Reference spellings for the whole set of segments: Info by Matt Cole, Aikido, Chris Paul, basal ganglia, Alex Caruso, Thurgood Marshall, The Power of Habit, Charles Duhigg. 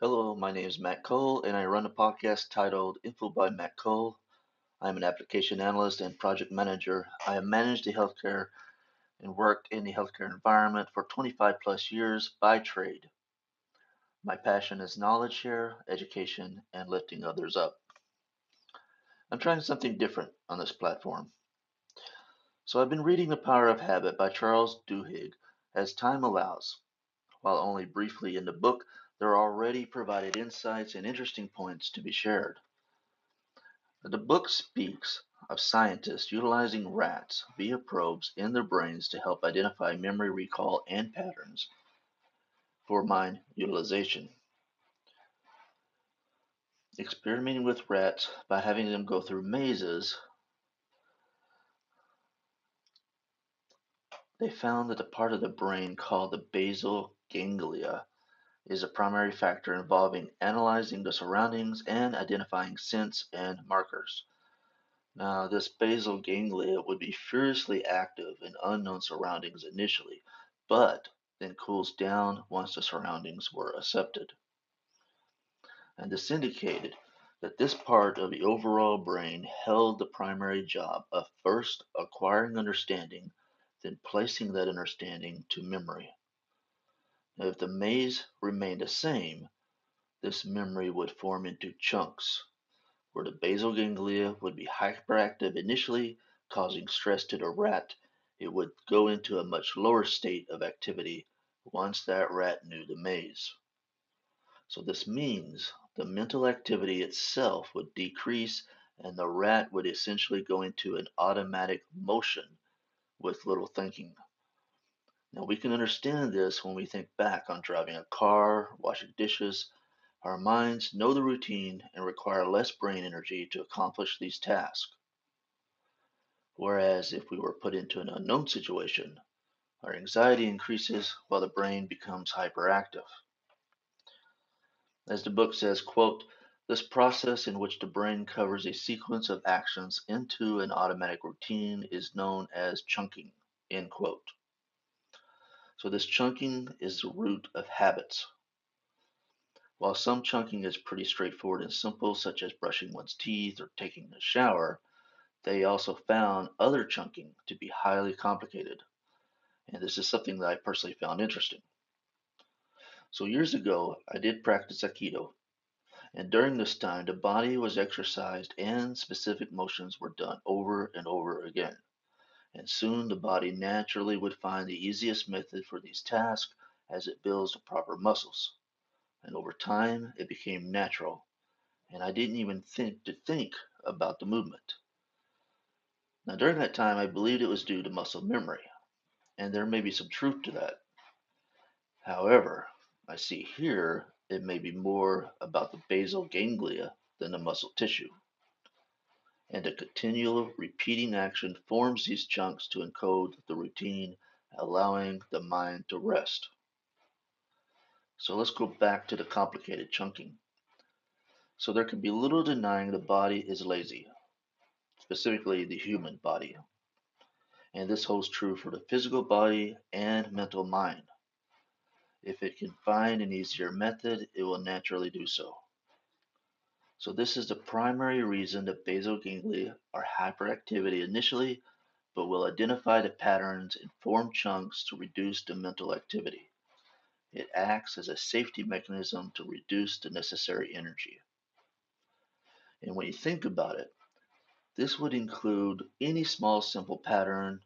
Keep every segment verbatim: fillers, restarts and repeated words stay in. Hello, my name is Matt Cole, and I run a podcast titled Info by Matt Cole. I'm an application analyst and project manager. I have managed the healthcare and worked in the healthcare environment for twenty-five plus years by trade. My passion is knowledge share, education, and lifting others up. I'm trying something different on this platform. So I've been reading The Power of Habit by Charles Duhigg as time allows. While only briefly in the book, they're already provided insights and interesting points to be shared. The book speaks of scientists utilizing rats via probes in their brains to help identify memory recall and patterns for mind utilization. Experimenting with rats by having them go through mazes, they found that the part of the brain called the basal ganglia is a primary factor involving analyzing the surroundings and identifying scents and markers. Now, this basal ganglia would be furiously active in unknown surroundings initially, but then cools down once the surroundings were accepted. And this indicated that this part of the overall brain held the primary job of first acquiring understanding, then placing that understanding to memory. If the maze remained the same, this memory would form into chunks, where the basal ganglia would be hyperactive initially, causing stress to the rat. It would go into a much lower state of activity once that rat knew the maze. So this means the mental activity itself would decrease, and the rat would essentially go into an automatic motion with little thinking. Now, we can understand this when we think back on driving a car, washing dishes. Our minds know the routine and require less brain energy to accomplish these tasks. Whereas if we were put into an unknown situation, our anxiety increases while the brain becomes hyperactive. As the book says, quote, "This process in which the brain covers a sequence of actions into an automatic routine is known as chunking," end quote. So this chunking is the root of habits. While some chunking is pretty straightforward and simple, such as brushing one's teeth or taking a shower, they also found other chunking to be highly complicated. And this is something that I personally found interesting. So years ago, I did practice Aikido. And during this time, the body was exercised and specific motions were done over and over again. And soon the body naturally would find the easiest method for these tasks as it builds the proper muscles. And over time, it became natural, and I didn't even think to think about the movement. Now, during that time, I believed it was due to muscle memory, and there may be some truth to that. However, I see here it may be more about the basal ganglia than the muscle tissue. And a continual repeating action forms these chunks to encode the routine, allowing the mind to rest. So let's go back to the complicated chunking. So there can be little denying the body is lazy, specifically the human body. And this holds true for the physical body and mental mind. If it can find an easier method, it will naturally do so. So this is the primary reason that basal ganglia are hyperactivity initially, but will identify the patterns and form chunks to reduce the mental activity. It acts as a safety mechanism to reduce the necessary energy. And when you think about it, this would include any small simple pattern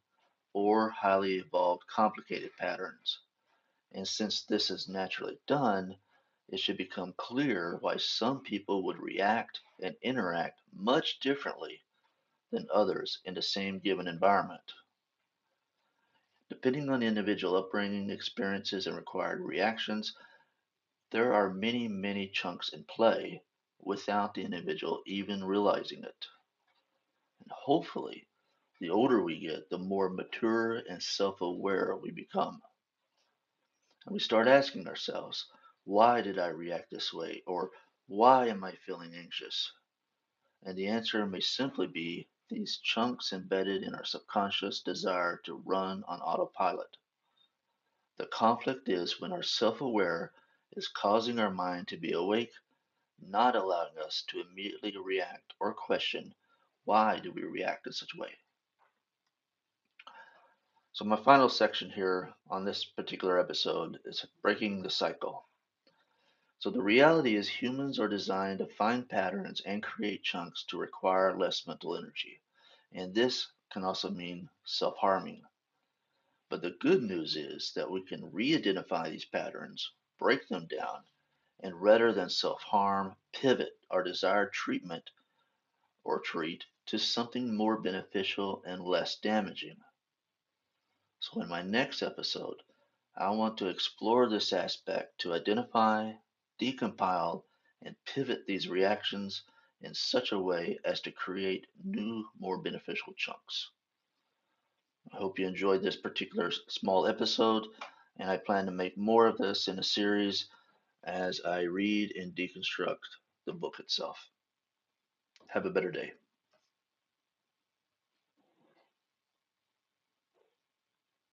or highly evolved complicated patterns. And since this is naturally done, it should become clear why some people would react and interact much differently than others in the same given environment. Depending on individual upbringing, experiences, and required reactions, there are many, many chunks in play without the individual even realizing it. And hopefully, the older we get, the more mature and self-aware we become. And we start asking ourselves, why did I react this way? Or why am I feeling anxious? And the answer may simply be these chunks embedded in our subconscious desire to run on autopilot. The conflict is when our self-aware is causing our mind to be awake, not allowing us to immediately react or question, why do we react in such a way? So my final section here on this particular episode is breaking the cycle. So the reality is humans are designed to find patterns and create chunks to require less mental energy. And this can also mean self-harming. But the good news is that we can re-identify these patterns, break them down, and rather than self-harm, pivot our desired treatment or treat to something more beneficial and less damaging. So in my next episode, I want to explore this aspect to identify, decompile, and pivot these reactions in such a way as to create new, more beneficial chunks. I hope you enjoyed this particular small episode, and I plan to make more of this in a series as I read and deconstruct the book itself. Have a better day.